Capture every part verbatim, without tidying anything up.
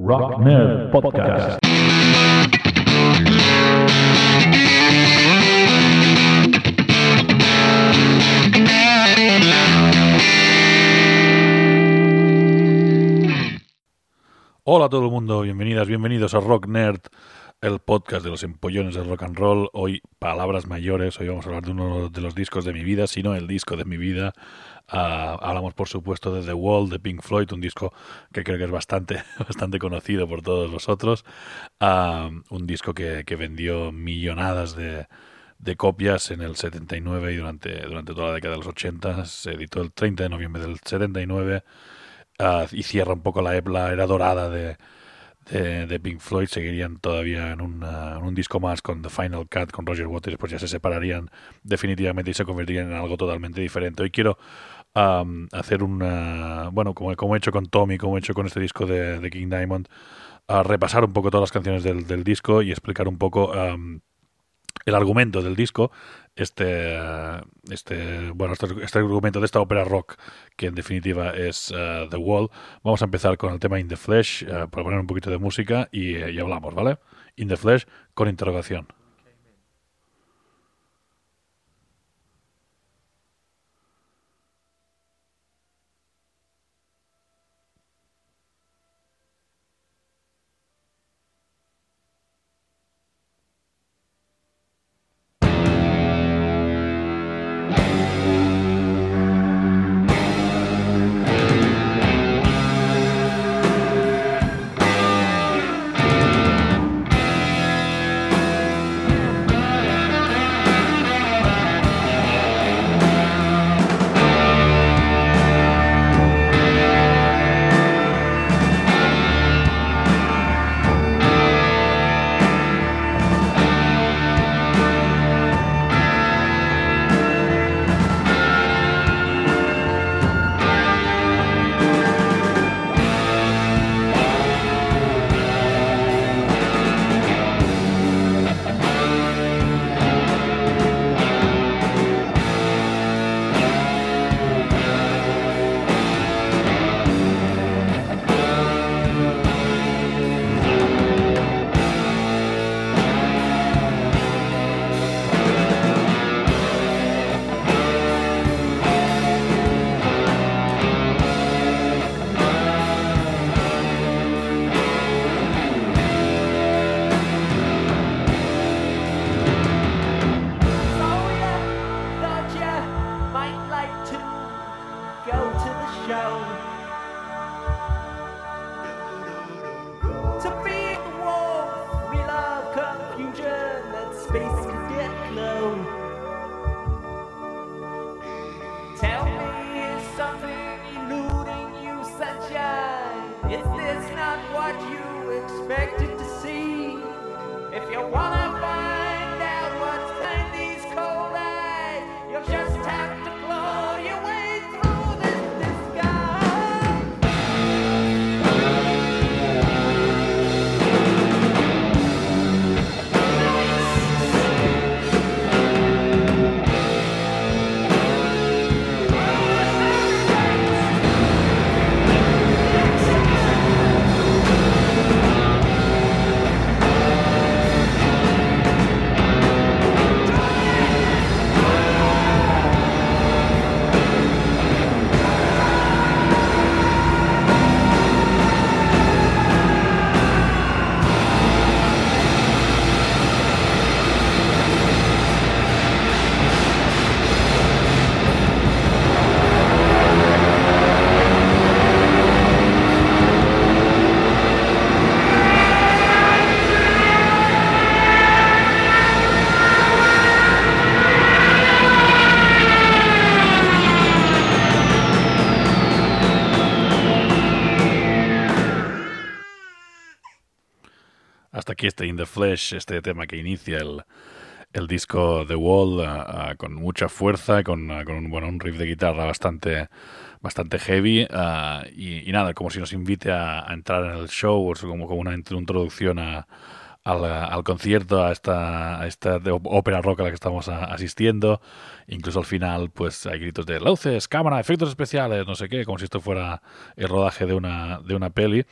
Rock Nerd Podcast. Hola a todo el mundo, bienvenidas, bienvenidos a Rock Nerd, el podcast de los empollones del rock and roll. Hoy palabras mayores, hoy vamos a hablar de uno de los discos de mi vida, si no el disco de mi vida. Uh, hablamos por supuesto de The Wall, de Pink Floyd, un disco que creo que es bastante, bastante conocido por todos vosotros, uh, un disco que, que vendió millonadas de, de copias en el setenta y nueve y durante, durante toda la década de los ochenta, se editó el treinta de noviembre del setenta y nueve uh, y cierra un poco la era dorada de, de, de Pink Floyd. Seguirían todavía en, una, en un disco más con The Final Cut, con Roger Waters, pues ya se separarían definitivamente y se convertirían en algo totalmente diferente. Hoy quiero Um, hacer una, bueno, como, como he hecho con Tommy, como he hecho con este disco de, de King Diamond, uh, repasar un poco todas las canciones del, del disco y explicar un poco um, el argumento del disco, este, uh, este, bueno, este, este argumento de esta ópera rock que en definitiva es uh, The Wall. Vamos a empezar con el tema In the Flesh, uh, para poner un poquito de música y, uh, y hablamos, ¿vale? In the Flesh con interrogación. Aquí este In the Flesh, este tema que inicia el, el disco The Wall uh, uh, con mucha fuerza, con, uh, con un, bueno, un riff de guitarra bastante, bastante heavy uh, y, y nada, como si nos invite a, a entrar en el show, o como, como una introducción a, al, al concierto, a esta, a esta ópera rock a la que estamos a, asistiendo. Incluso al final pues hay gritos de luces, cámara, efectos especiales, no sé qué, como si esto fuera el rodaje de una, de una peli.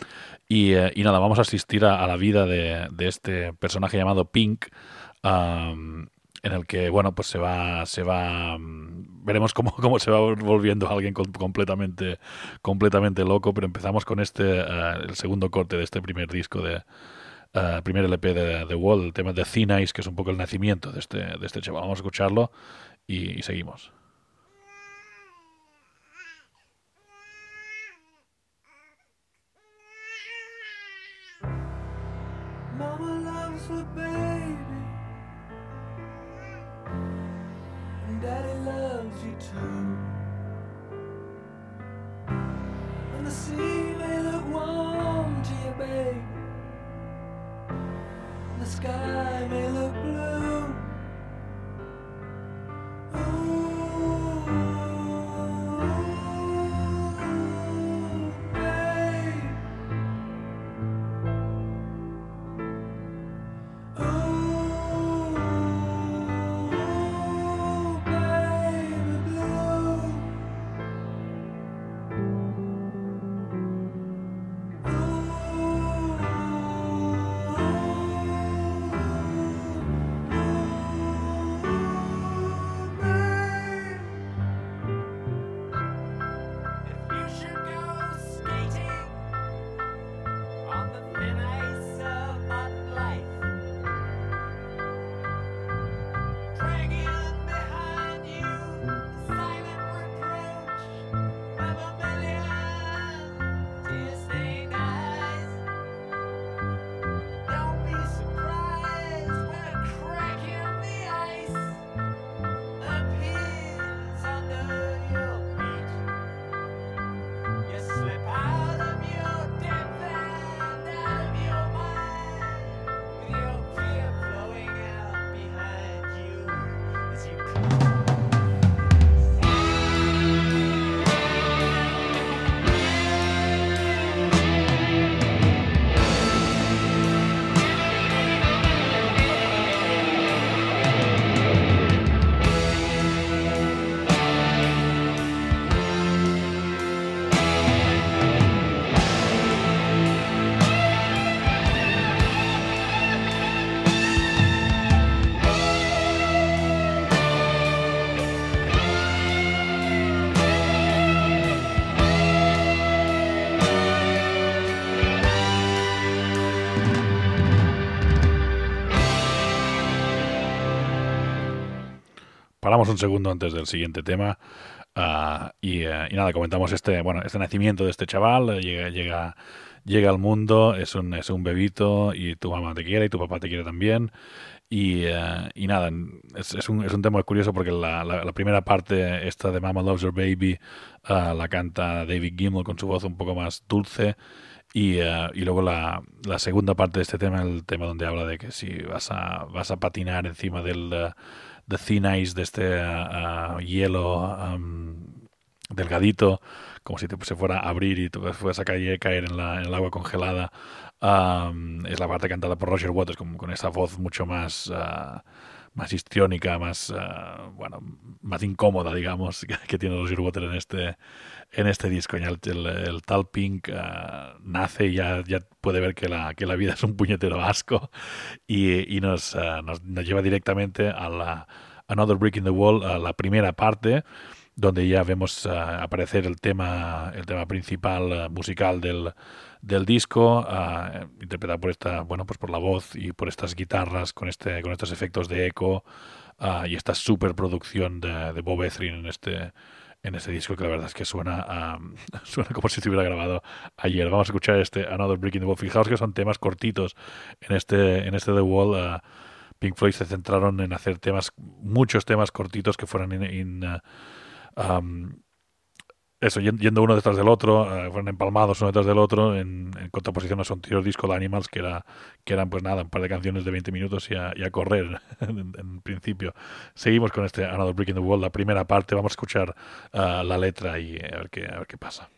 Y, eh, y nada, vamos a asistir a, a la vida de, de este personaje llamado Pink, um, en el que, bueno, pues se va, se va, veremos cómo, cómo se va volviendo alguien completamente, completamente loco, pero empezamos con este, uh, el segundo corte de este primer disco, de uh, primer L P de The Wall, el tema de Thin Ice, que es un poco el nacimiento de este, de este chaval. Vamos a escucharlo y, y seguimos. Mama loves her baby, and Daddy loves you too. And the sea may look warm to you, baby, and the sky may look blue. Ooh, babe. Ooh, baby blue. Paramos un segundo antes del siguiente tema uh, y, uh, y nada, comentamos este bueno este nacimiento de este chaval. Llega llega llega al mundo, es un es un bebito y tu mamá te quiere y tu papá te quiere también. Y, uh, y nada, es, es, un, es un tema curioso porque la, la, la primera parte, esta de Mama Loves Your Baby, uh, la canta David Gimel con su voz un poco más dulce. Y, uh, y luego la, la segunda parte de este tema, el tema donde habla de que si vas a, vas a patinar encima del... Uh, de Thin Ice, de este uh, uh, hielo um, delgadito, como si te, pues, se fuera a abrir y te fueras a caer, caer en, la, en el agua congelada. Um, es la parte cantada por Roger Waters, con, con esa voz mucho más, uh, más histriónica, más, uh, bueno, más incómoda, digamos, que, que tiene Roger Waters en este, en este disco. Y el, el, el tal Pink uh, nace y ya, ya puede ver que la, que la vida es un puñetero asco y, y nos, uh, nos, nos lleva directamente a la Another Brick in the Wall, a la primera parte, donde ya vemos uh, aparecer el tema el tema principal uh, musical del, del disco, uh, interpretado por esta bueno pues por la voz y por estas guitarras con este con estos efectos de eco uh, y esta superproducción de, de Bob Etherin en este en este disco, que la verdad es que suena um, suena como si estuviera grabado ayer. Vamos a escuchar este Another Brick in the Wall. Fijaos que son temas cortitos en este en este The Wall. Uh, Pink Floyd se centraron en hacer temas muchos temas cortitos que fueran in, in, uh, Um, eso, yendo uno detrás del otro, uh, fueron empalmados uno detrás del otro en, en contraposición a su anterior disco, The Animals, que era que eran pues nada, un par de canciones de veinte minutos y a, y a correr en, en principio. Seguimos con este Another Brick in the Wall, la primera parte. Vamos a escuchar uh, la letra y a ver qué, a ver qué pasa.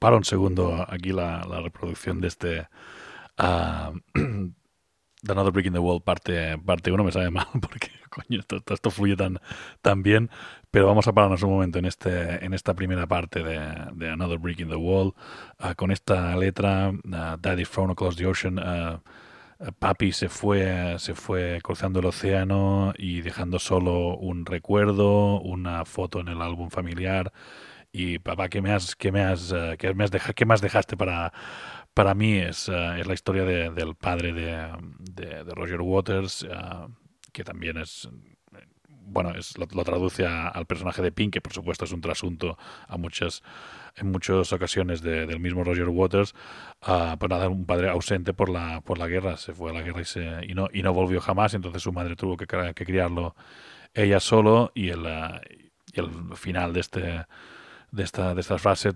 Para un segundo aquí la, la reproducción de este uh, de Another Brick in the Wall parte parte uno. Me sabe mal porque coño esto, esto fluye tan, tan bien, pero vamos a pararnos un momento en este en esta primera parte de, de Another Brick in the Wall uh, con esta letra uh, Daddy's Frown Across the Ocean. Uh, Papi se fue, se fue cruzando el océano y dejando solo un recuerdo, una foto en el álbum familiar. Y papá, ¿qué me has, qué me has, uh, qué me has dejado, qué más dejaste para, para mí? Es, uh, es la historia de, del padre de, de, de Roger Waters, uh, que también es, bueno, es, lo, lo traduce a, al personaje de Pink, que por supuesto es un trasunto a muchas, en muchas ocasiones de, del mismo Roger Waters. Uh, pues nada, un padre ausente por la, por la guerra, se fue a la guerra y, se, y, no, y no volvió jamás, entonces su madre tuvo que, que criarlo ella solo, y el, uh, y el final de este... De esta, de esta frase,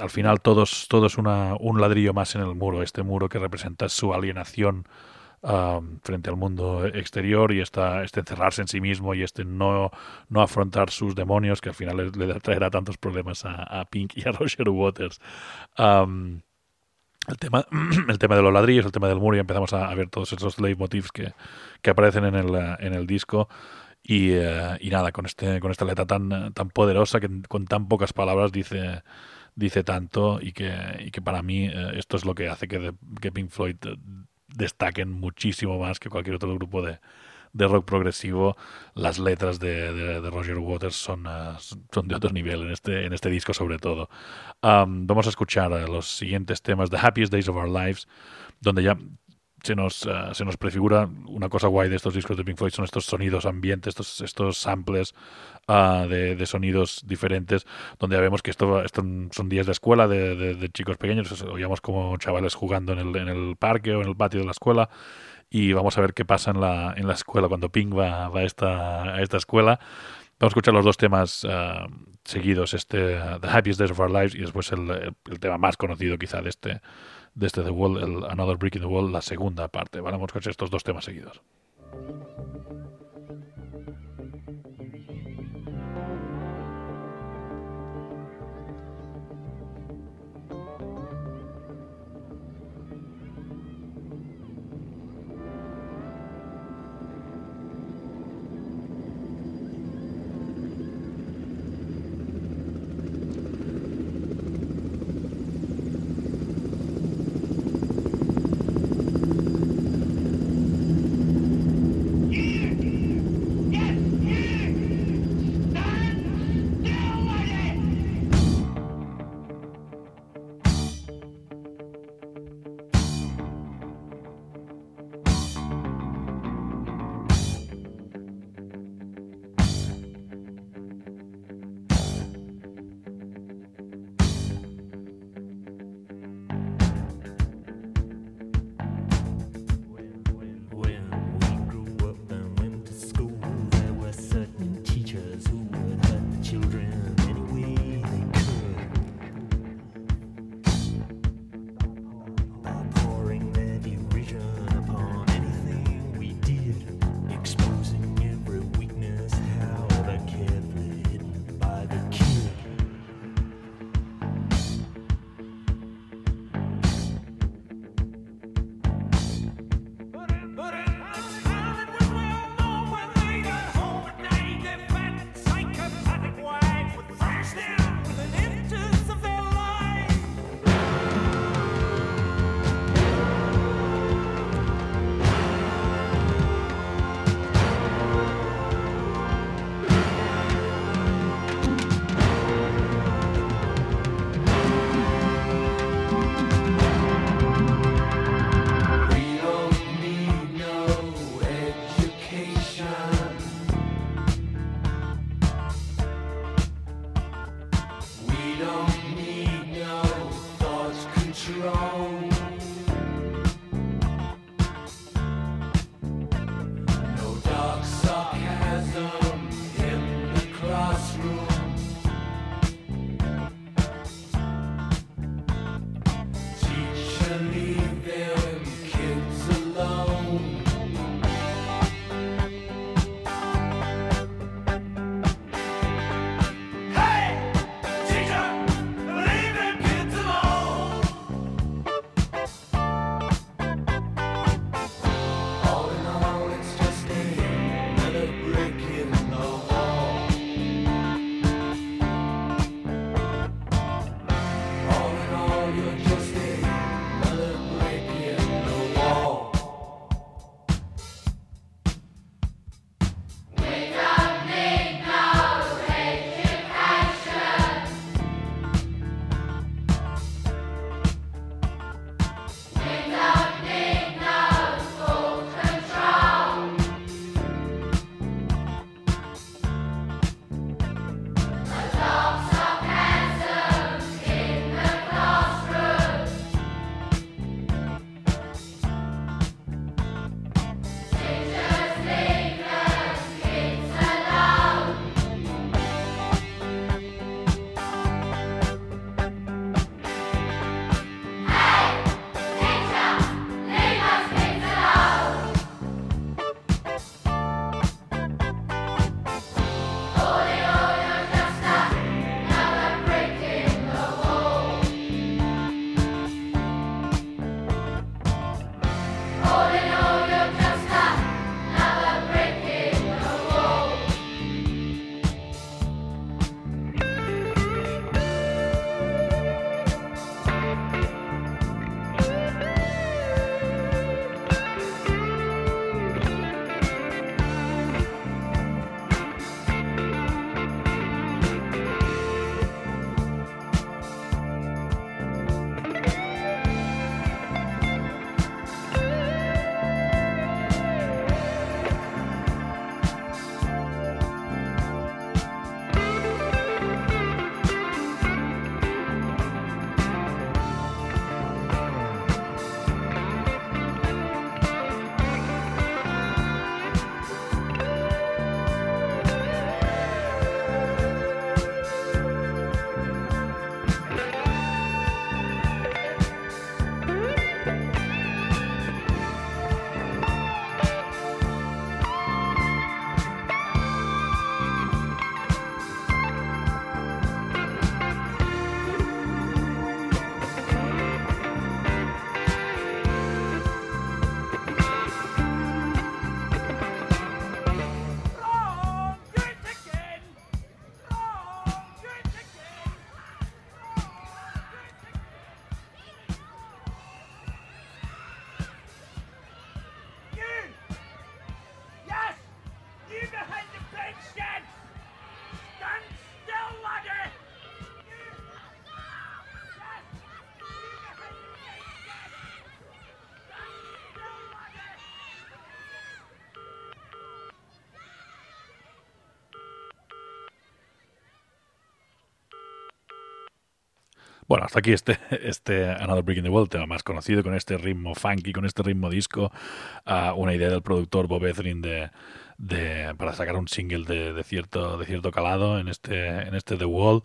al final todos todos una, un ladrillo más en el muro, este muro que representa su alienación uh, frente al mundo exterior, y esta, este encerrarse en sí mismo y este no, no afrontar sus demonios, que al final le, le traerá tantos problemas a, a Pink y a Roger Waters. Um, El tema, el tema de los ladrillos, el tema del muro, y empezamos a, a ver todos esos leitmotivs que, que aparecen en el, en el disco. Y, eh, y nada, con este con esta letra tan, tan poderosa, que con tan pocas palabras dice, dice tanto, y que, y que para mí eh, esto es lo que hace que, de, que Pink Floyd destaquen muchísimo más que cualquier otro grupo de, de rock progresivo. Las letras de, de, de Roger Waters son, uh, son de otro nivel en este, en este disco sobre todo. Um, vamos a escuchar los siguientes temas, The Happiest Days of Our Lives, donde ya... Se nos, uh, se nos prefigura una cosa guay de estos discos de Pink Floyd, son estos sonidos ambientes, estos, estos samples uh, de, de sonidos diferentes, donde ya vemos que esto, esto son días de escuela de, de, de chicos pequeños, oíamos como chavales jugando en el, en el parque o en el patio de la escuela, y vamos a ver qué pasa en la, en la escuela cuando Pink va, va a, esta, a esta escuela. Vamos a escuchar los dos temas uh, seguidos, este uh, The Happiest Days of Our Lives y después el, el, el tema más conocido quizá de este, de este The Wall, el Another Brick in the Wall, la segunda parte. Vale, vamos a escuchar estos dos temas seguidos. Yeah. Bueno, hasta aquí este, este Another Brick in the Wall, tema más conocido, con este ritmo funky, con este ritmo disco, uh, una idea del productor Bob Etherin de, de, para sacar un single de, de, cierto, de cierto calado en este, en este The Wall,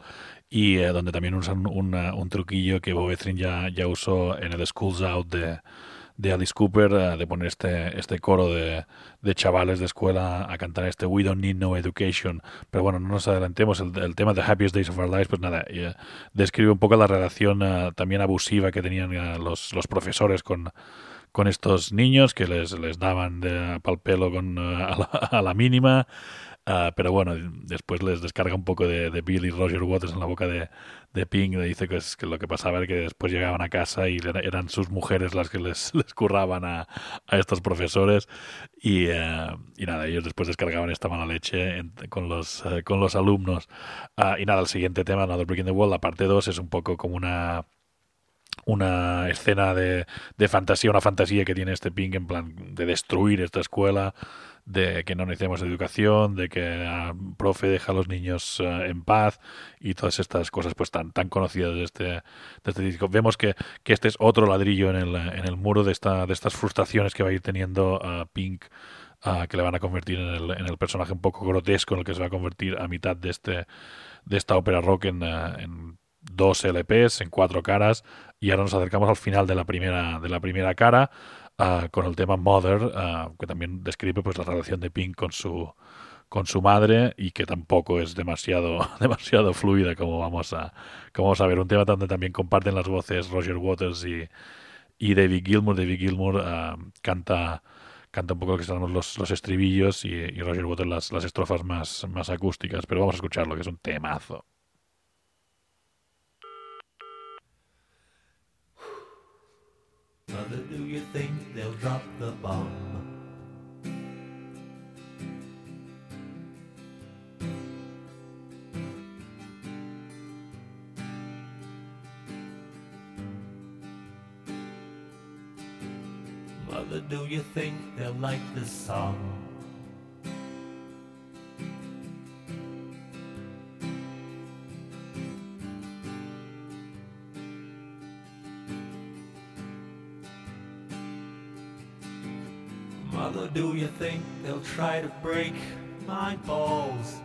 y eh, donde también usan una, un truquillo que Bob Etherin ya, ya usó en el School's Out de... de Alice Cooper, de poner este, este coro de, de chavales de escuela a cantar este We Don't Need No Education. Pero bueno, no nos adelantemos. El, el tema The Happiest Days of Our Lives, pues nada, eh, describe un poco la relación eh, también abusiva que tenían eh, los, los profesores con, con estos niños, que les, les daban de pal pelo con, eh, a, la, a la mínima. Uh, pero bueno, después les descarga un poco de, de Billy Roger Waters en la boca de, de Pink. Le dice que, es, que lo que pasaba era que después llegaban a casa y eran sus mujeres las que les, les curraban a, a estos profesores. Y, uh, y nada, ellos después descargaban esta mala leche en, con, los, uh, con los alumnos. Uh, y nada, el siguiente tema, Another Brick in the Wall, la parte dos, es un poco como una... una escena de, de fantasía, una fantasía que tiene este Pink en plan de destruir esta escuela, de que no necesitamos educación, de que ah, profe deja a los niños uh, en paz, y todas estas cosas pues tan, tan conocidas de este, de este disco. Vemos que, que este es otro ladrillo en el, en el muro de, esta, de estas frustraciones que va a ir teniendo uh, Pink, uh, que le van a convertir en el, en el personaje un poco grotesco en el que se va a convertir a mitad de, este, de esta ópera rock en... Uh, en dos L Ps, en cuatro caras, y ahora nos acercamos al final de la primera, de la primera cara, uh, con el tema Mother, uh, que también describe pues la relación de Pink con su con su madre, y que tampoco es demasiado, demasiado fluida, como vamos a como vamos a ver. Un tema donde también comparten las voces Roger Waters y, y David Gilmour. David Gilmour uh, canta canta un poco lo que son los, los estribillos, y, y Roger Waters las, las estrofas más, más acústicas, pero vamos a escucharlo, que es un temazo. Mother, do you think they'll drop the bomb? Mother, do you think they'll like this song? Mother, do you think they'll try to break my balls?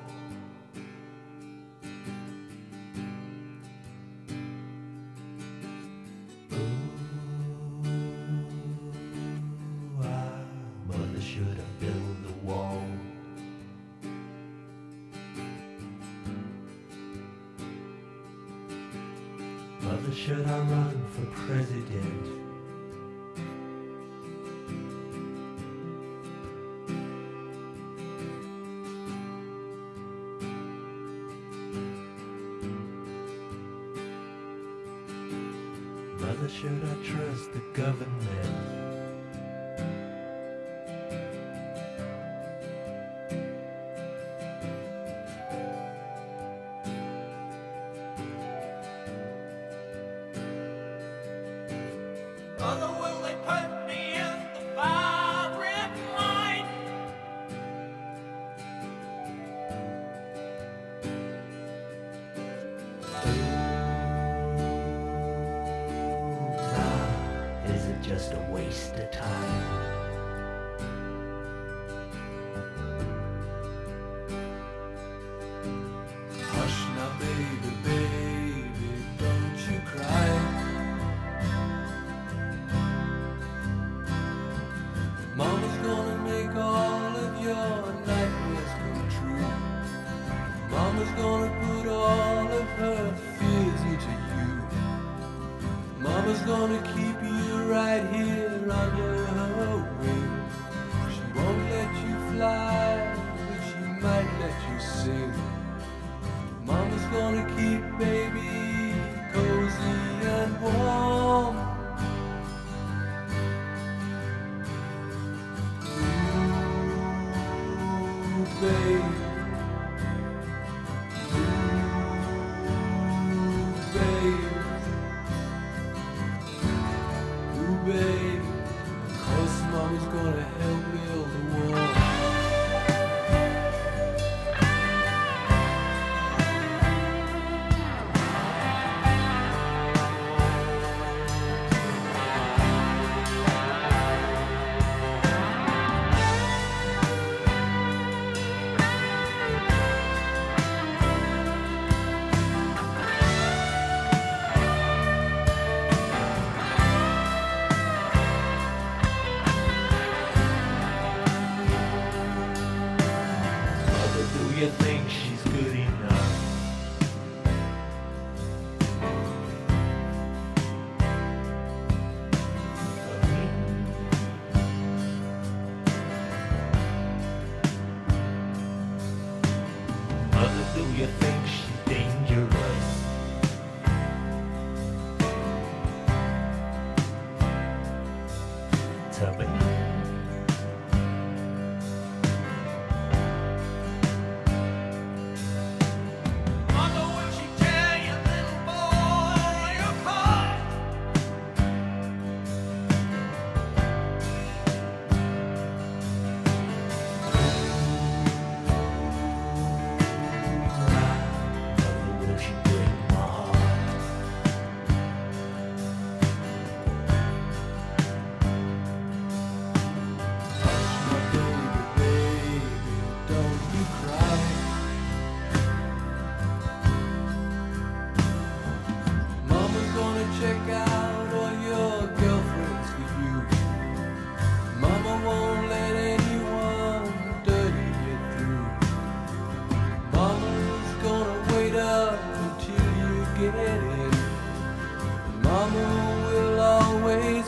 Ooh, ah, Mother, should I build a wall? Mother, should I run for president? Should I trust the government? Mother, will they put me in the firing line? Just a waste of time. Hush now, baby, baby, don't you cry. Mama's gonna make all of your nightmares come true. Mama's gonna put all of her fears into you. Mama's gonna keep you right here on your wing. She won't let you fly, but she might let you sing. Mama's gonna keep baby cozy and warm. Ooh, baby. Ooh, baby. Baby, of course Mama's gonna help build the wall.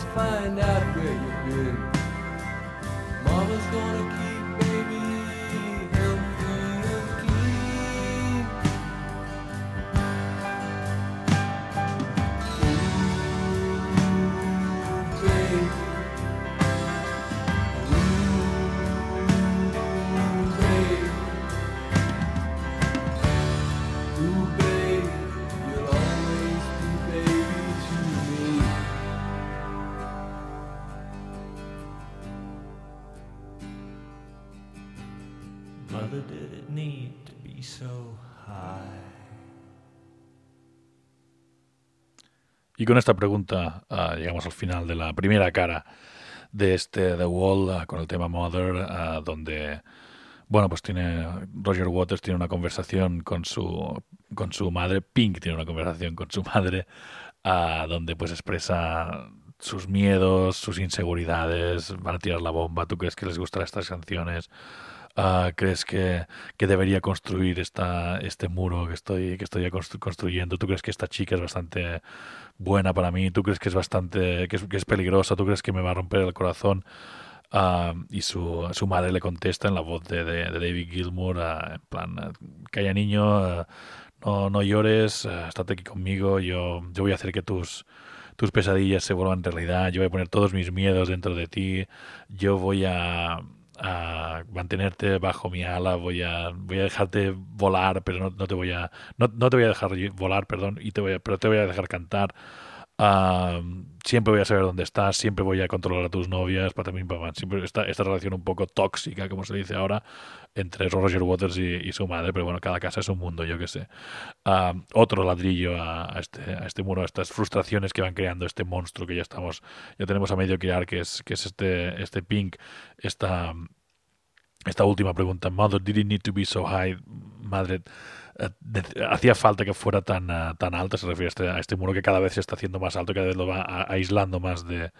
just find out where you've been. Mama's gonna keep baby healthy and clean. Ooh, baby. Ooh, baby. Ooh, baby. You'll always be baby to me. Mother, did it need to be so high? Y con esta pregunta uh, llegamos al final de la primera cara de este The Wall uh, con el tema Mother, uh, donde bueno, pues tiene Roger Waters tiene una conversación con su con su madre, Pink tiene una conversación con su madre, uh, donde pues expresa sus miedos, sus inseguridades, van a tirar la bomba, ¿tú crees que les gustarán estas canciones? Uh, ¿crees que, que debería construir esta, este muro que estoy, que estoy constru- construyendo? ¿Tú crees que esta chica es bastante buena para mí? ¿Tú crees que es bastante que es, que es peligrosa? ¿Tú crees que me va a romper el corazón? Uh, y su, su madre le contesta en la voz de, de, de David Gilmour, uh, en plan, uh, calla niño, uh, no, no llores, uh, estate aquí conmigo, yo, yo voy a hacer que tus... tus pesadillas se vuelvan realidad, yo voy a poner todos mis miedos dentro de ti, yo voy a, a mantenerte bajo mi ala, voy a voy a dejarte volar, pero no, no te voy a no, no te voy a dejar volar, perdón, y te voy a, pero te voy a dejar cantar. Uh, siempre voy a saber dónde estás, siempre voy a controlar a tus novias, para también para siempre esta, esta relación un poco tóxica, como se dice ahora, entre Roger Waters y, y su madre, pero bueno, cada casa es un mundo, yo qué sé. Uh, otro ladrillo a, a, este, a este muro, a estas frustraciones que van creando este monstruo que ya estamos, ya tenemos a medio crear, que es, que es este, este Pink, esta, esta última pregunta, Mother, did it need to be so high? Madre, hacía falta que fuera tan, tan alta, se refiere a este, a este muro que cada vez se está haciendo más alto, cada vez lo va a, aislando más de,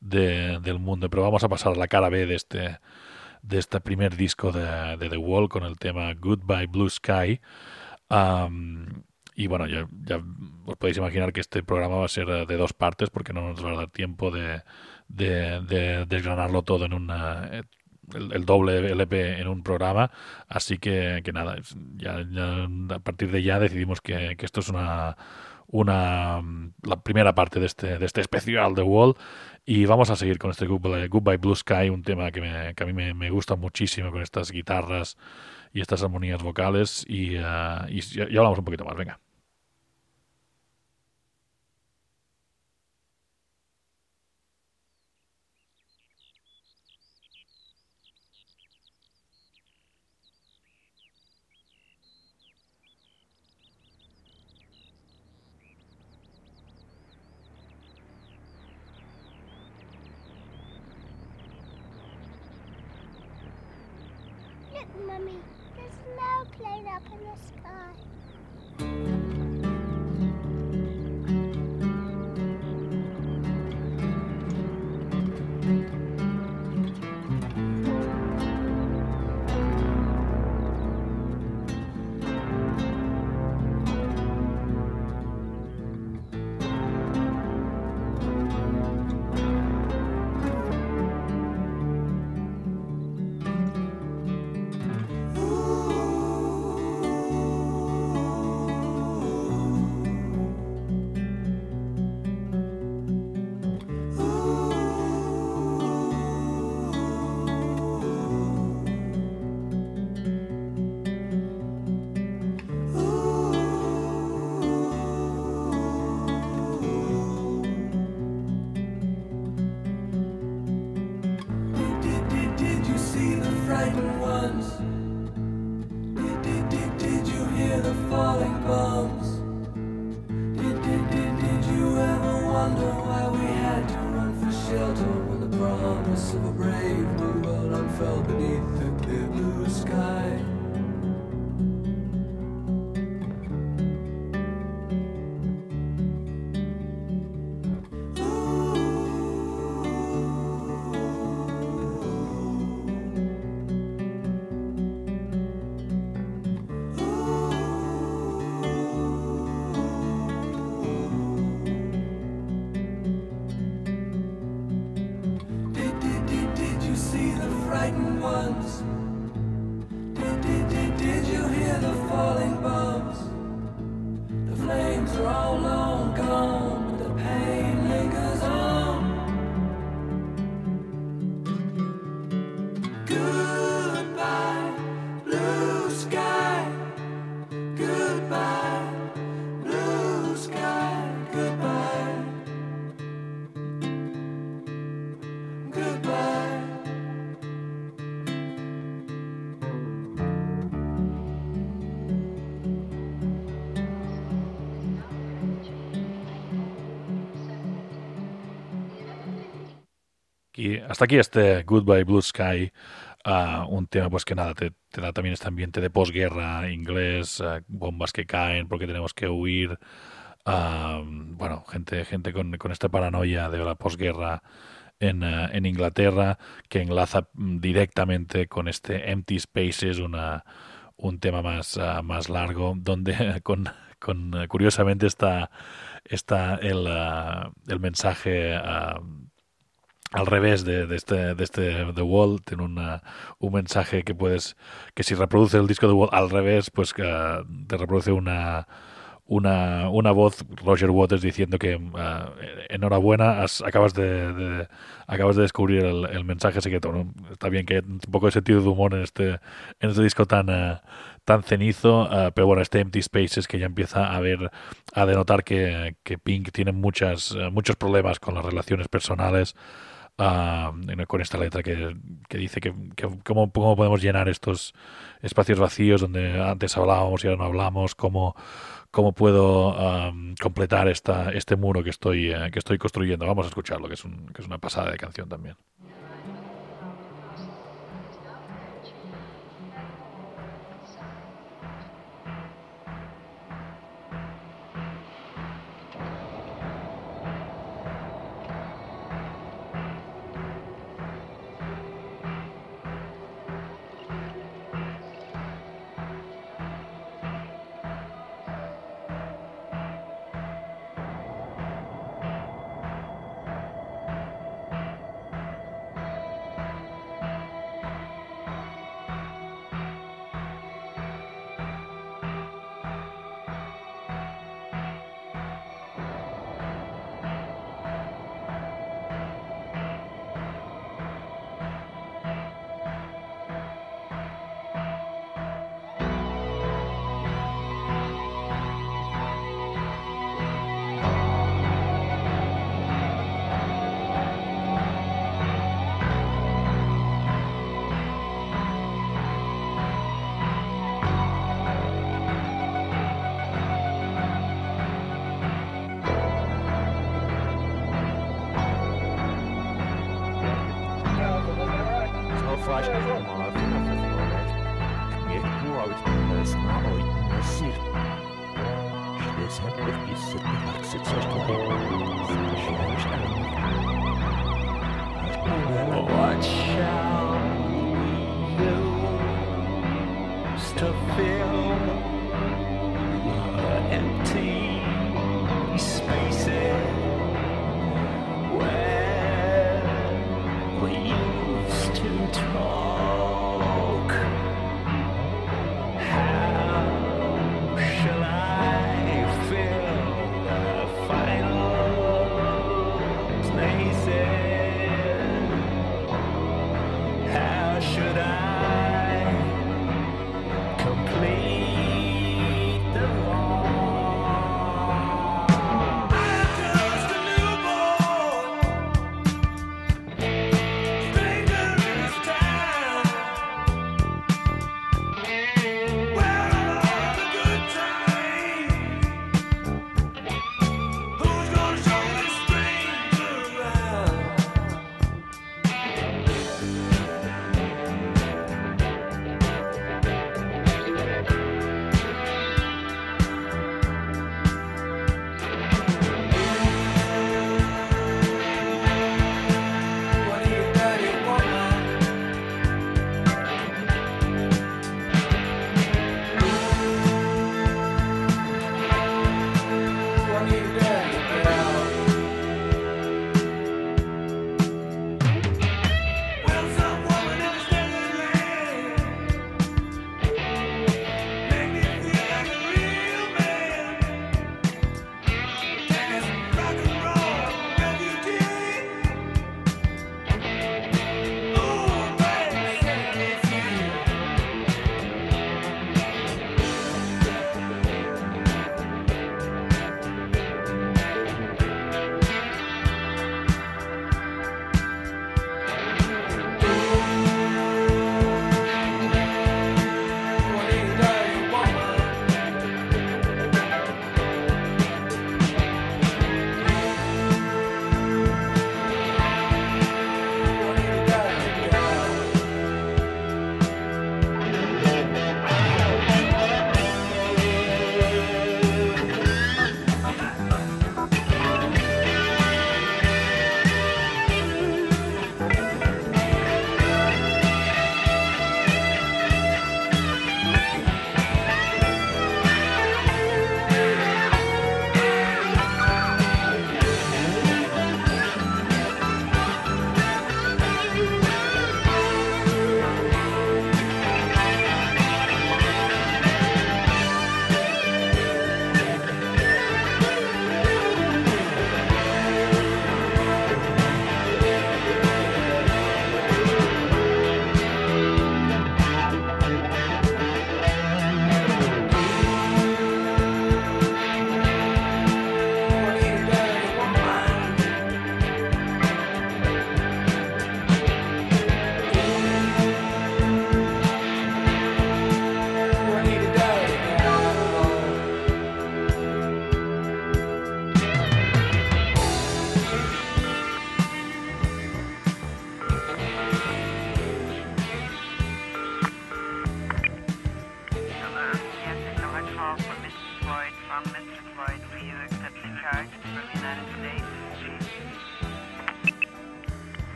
de, del mundo. Pero vamos a pasar a la cara B de este, de este primer disco de, de The Wall con el tema Goodbye Blue Sky. Um, y bueno, ya, ya os podéis imaginar que este programa va a ser de dos partes porque no nos va a dar tiempo de, de, de desgranarlo todo en una... El, el doble L P en un programa, así que, que nada, ya, ya a partir de ya decidimos que, que esto es una una la primera parte de este de este especial The Wall y vamos a seguir con este Goodbye, Goodbye Blue Sky, un tema que, me, que a mí me, me gusta muchísimo con estas guitarras y estas armonías vocales y, uh, y ya, ya hablamos un poquito más, venga. Mummy, there's snow playing up in the frightened ones. Did, did, did, did you hear the falling bombs? The flames are all long gone, but the pain lingers on. Goodbye, blue sky. Goodbye, blue sky. Goodbye. Goodbye. Y hasta aquí este Goodbye Blue Sky, uh, un tema pues que nada, te, te da también este ambiente de posguerra inglés, uh, bombas que caen porque tenemos que huir, uh, bueno, gente gente con, con esta paranoia de la posguerra en, uh, en Inglaterra, que enlaza directamente con este Empty Spaces, una, un tema más, uh, más largo, donde con, con uh, curiosamente está, está el, uh, el mensaje... Uh, al revés de, de, este, de este The Wall, tiene una, un mensaje que puedes, que si reproduce el disco The Wall al revés, pues uh, te reproduce una, una, una voz, Roger Waters, diciendo que uh, enhorabuena, has, acabas, de, de, acabas de descubrir el, el mensaje secreto, ¿no? Está bien que hay un poco de sentido de humor en este, en este disco tan... Uh, tan cenizo, uh, pero bueno, este Empty Spaces que ya empieza a ver, a denotar que, que Pink tiene muchas, uh, muchos problemas con las relaciones personales, uh, con esta letra que, que dice que, que cómo, cómo podemos llenar estos espacios vacíos donde antes hablábamos y ahora no hablamos, cómo, cómo puedo um, completar esta, este muro que estoy, uh, que estoy construyendo. Vamos a escucharlo, que es, un, que es una pasada de canción también.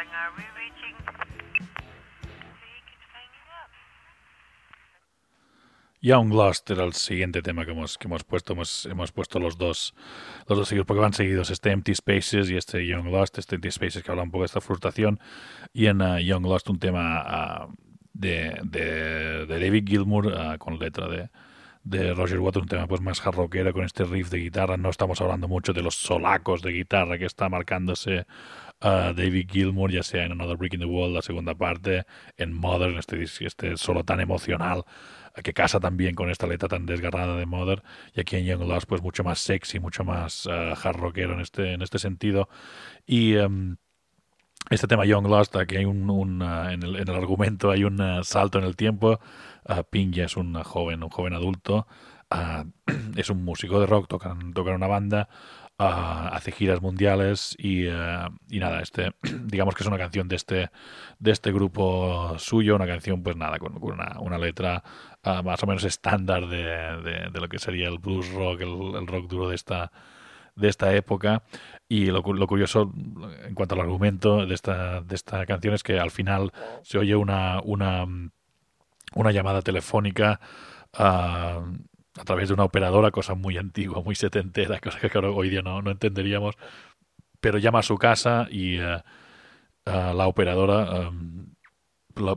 darling, are we reaching peak up? Young Lust era el siguiente tema que hemos, que hemos puesto. Hemos, hemos puesto los dos, los dos seguidos porque van seguidos. Este Empty Spaces y este Young Lust. Este Empty Spaces que habla un poco de esta frustración. Y en uh, Young Lust un tema uh, de, de, de David Gilmour uh, con letra de... de Roger Waters, un tema pues más hard rockero con este riff de guitarra. No estamos hablando mucho de los solacos de guitarra que está marcándose uh, David Gilmour, ya sea en Another Brick in the Wall, la segunda parte, en Mother, en este, este solo tan emocional que casa también con esta letra tan desgarrada de Mother, y aquí en Young Lust pues mucho más sexy, mucho más uh, hard rockero en este, en este sentido. Y... Um, este tema Young Lust, que hay un, un uh, en, el, en el argumento hay un uh, salto en el tiempo. Uh, Pink ya es un uh, joven, un joven adulto, uh, es un músico de rock, tocan, tocan una banda, uh, hace giras mundiales y, uh, y nada, este, digamos que es una canción de este, de este grupo suyo, una canción pues nada, con, con una, una letra uh, más o menos estándar de, de, de lo que sería el blues rock, el, el rock duro de esta de esta época. Y lo, lo curioso en cuanto al argumento de esta, de esta canción es que al final se oye una, una, una llamada telefónica uh, a través de una operadora, cosa muy antigua, muy setentera, cosa que claro, hoy día no, no entenderíamos, pero llama a su casa y uh, uh, la operadora... Um,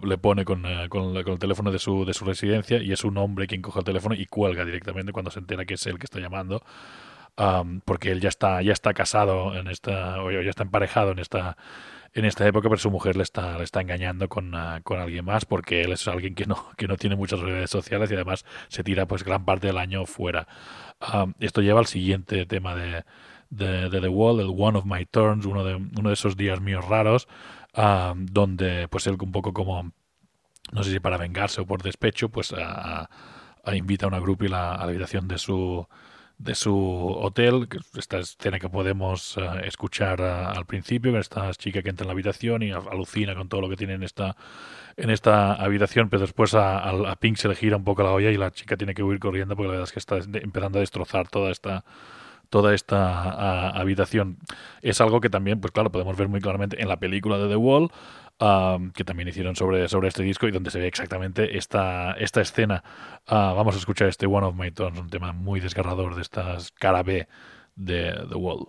le pone con, con, con el teléfono de su, de su residencia y es un hombre quien coge el teléfono y cuelga directamente cuando se entera que es él que está llamando, um, porque él ya está, ya está casado en esta, o ya está emparejado en esta, en esta época, pero su mujer le está, le está engañando con, uh, con alguien más, porque él es alguien que no, que no tiene muchas redes sociales y además se tira pues gran parte del año fuera. Um, esto lleva al siguiente tema de, de, de The Wall, el One of My Turns, uno de, uno de esos días míos raros. Uh, donde pues él un poco como, no sé si para vengarse o por despecho, pues uh, uh, invita a una groupie la, a la habitación de su, de su hotel. Esta escena que podemos uh, escuchar uh, al principio, con esta chica que entra en la habitación y alucina con todo lo que tiene en esta, en esta habitación, pero después a, a, a Pink se le gira un poco la olla y la chica tiene que huir corriendo porque la verdad es que está empezando a destrozar toda esta... toda esta a, habitación. Es algo que también, pues claro, podemos ver muy claramente en la película de The Wall, uh, que también hicieron sobre, sobre este disco y donde se ve exactamente esta, esta escena. Uh, vamos a escuchar este One of My Turns, un tema muy desgarrador de estas cara B de The Wall.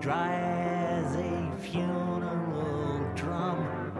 Dry as a funeral drum.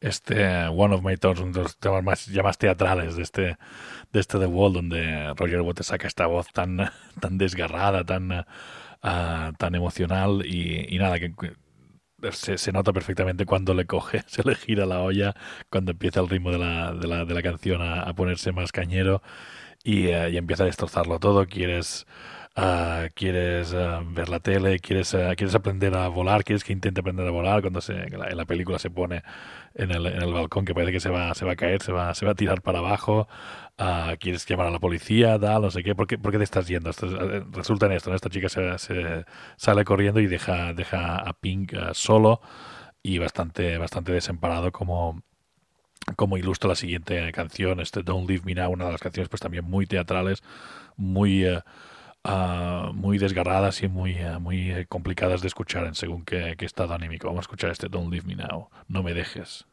este One of My Turns, uno de los temas más, ya más teatrales de este, de este The Wall, donde Roger Waters saca esta voz tan, tan desgarrada, tan, uh, tan emocional y, y nada, que se, se nota perfectamente cuando le coge, se le gira la olla, cuando empieza el ritmo de la, de la, de la canción a, a ponerse más cañero y, uh, y empieza a destrozarlo todo. Quieres... Uh, quieres uh, ver la tele, quieres, uh, quieres aprender a volar, quieres que intente aprender a volar cuando se, en, la, en la película se pone en el, en el balcón, que parece que se va, se va a caer, se va, se va a tirar para abajo, uh, quieres llamar a la policía, tal, no sé qué. ¿Por qué, por qué te estás yendo? Esto, resulta en esto, ¿no? Esta chica se, se sale corriendo y deja, deja a Pink uh, solo y bastante, bastante desemparado, como... como ilustra la siguiente canción, este Don't Leave Me Now, una de las canciones pues también muy teatrales, muy... Uh, Uh, muy desgarradas y muy, uh, muy complicadas de escuchar en según qué, qué estado anímico. Vamos a escuchar este Don't Leave Me Now, no me dejes.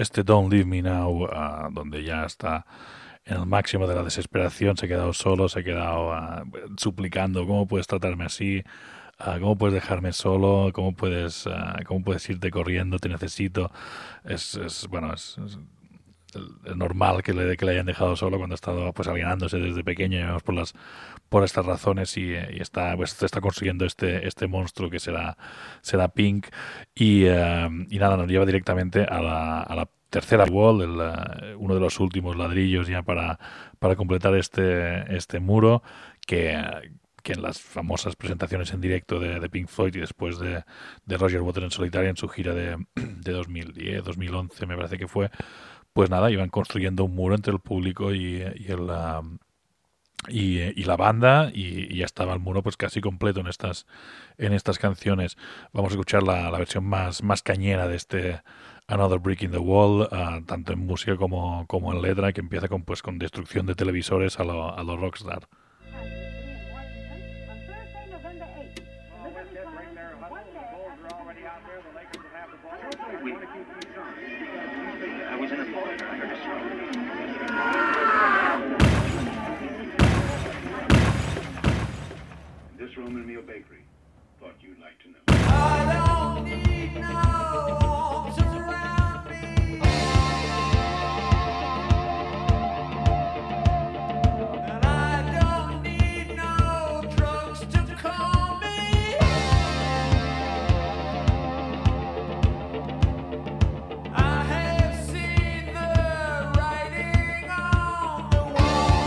este Don't Leave Me Now, uh, donde ya está en el máximo de la desesperación, se ha quedado solo, se ha quedado uh, suplicando, ¿cómo puedes tratarme así? Uh, ¿Cómo puedes dejarme solo? ¿Cómo puedes, uh, cómo puedes irte corriendo? Te necesito. Es, es bueno, es... es es normal que le, que le hayan dejado solo cuando ha estado pues alienándose desde pequeño, digamos, por las por estas razones, y, y está pues está consiguiendo este este monstruo que será será Pink, y, eh, y nada, nos lleva directamente a la, a la tercera wall, el, uno de los últimos ladrillos ya para para completar este este muro que que en las famosas presentaciones en directo de, de Pink Floyd y después de, de Roger Waters en solitario en su gira de, de dos mil diez, dos mil once me parece que fue, pues nada, iban construyendo un muro entre el público y, y, el, uh, y, y la banda, y, y ya estaba el muro pues casi completo en estas en estas canciones. Vamos a escuchar la, la versión más, más cañera de este Another Brick in the Wall, uh, tanto en música como, como en letra, que empieza con pues con destrucción de televisores a lo, a lo rockstar. This room and meal bakery. Thought you'd like to know. I don't need no arms around me. And I don't need no drugs to call me. I have seen the writing on the wall.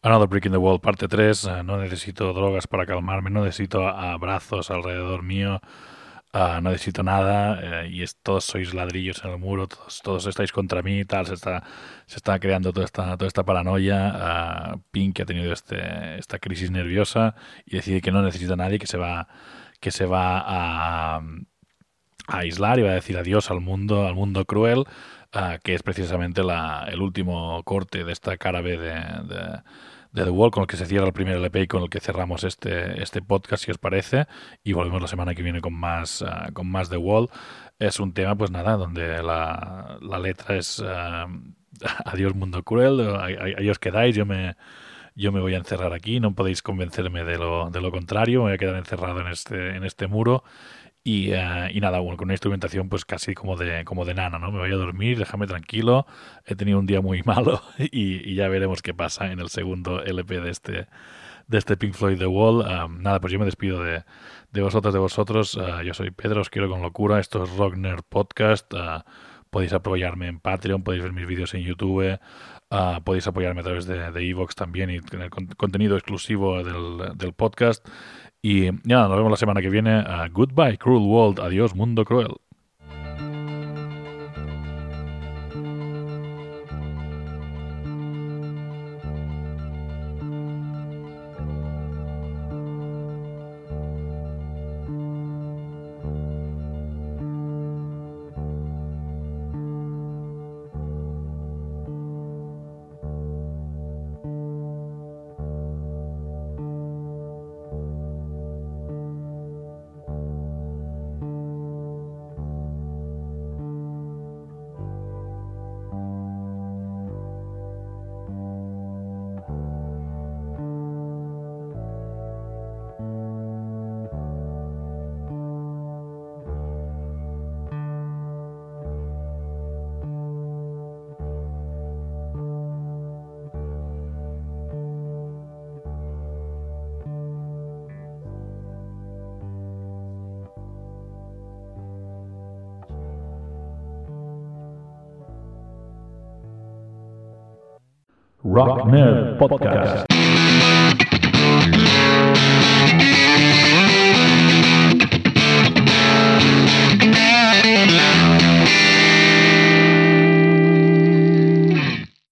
Another Brick in the Wall, parte tres. Uh, no necesito drogas para calmarme, no necesito abrazos alrededor mío, uh, no necesito nada, uh, y es, todos sois ladrillos en el muro, todos, todos estáis contra mí y tal. Se está, se está creando toda esta, toda esta paranoia. Uh, Pink ha tenido este, esta crisis nerviosa y decide que no necesita a nadie, que se va, que se va a, a aislar y va a decir adiós al mundo, al mundo cruel, uh, que es precisamente la, el último corte de esta cara B de... de de The Wall, con el que se cierra el primer L P y con el que cerramos este, este podcast, si os parece, y volvemos la semana que viene con más uh, con más The Wall. Es un tema, pues nada, donde la, la letra es uh, adiós mundo cruel, ahí, ahí os quedáis, yo me yo me voy a encerrar aquí, no podéis convencerme de lo, de lo contrario, me voy a quedar encerrado en este, en este muro. Y, uh, y nada, bueno, con una instrumentación pues casi como de como de nana, ¿no? Me voy a dormir, déjame tranquilo, he tenido un día muy malo y, y ya veremos qué pasa en el segundo L P de este, de este Pink Floyd The Wall. Um, nada, pues yo me despido de, de vosotras, de vosotros. Uh, yo soy Pedro, os quiero con locura. Esto es Rock Nerd Podcast. Uh, podéis apoyarme en Patreon, podéis ver mis vídeos en YouTube, uh, podéis apoyarme a través de iVoox también y tener con, contenido exclusivo del, del podcast. Y nada, nos vemos la semana que viene. Uh, goodbye, cruel world. Adiós, mundo cruel. Rock Nerd Podcast.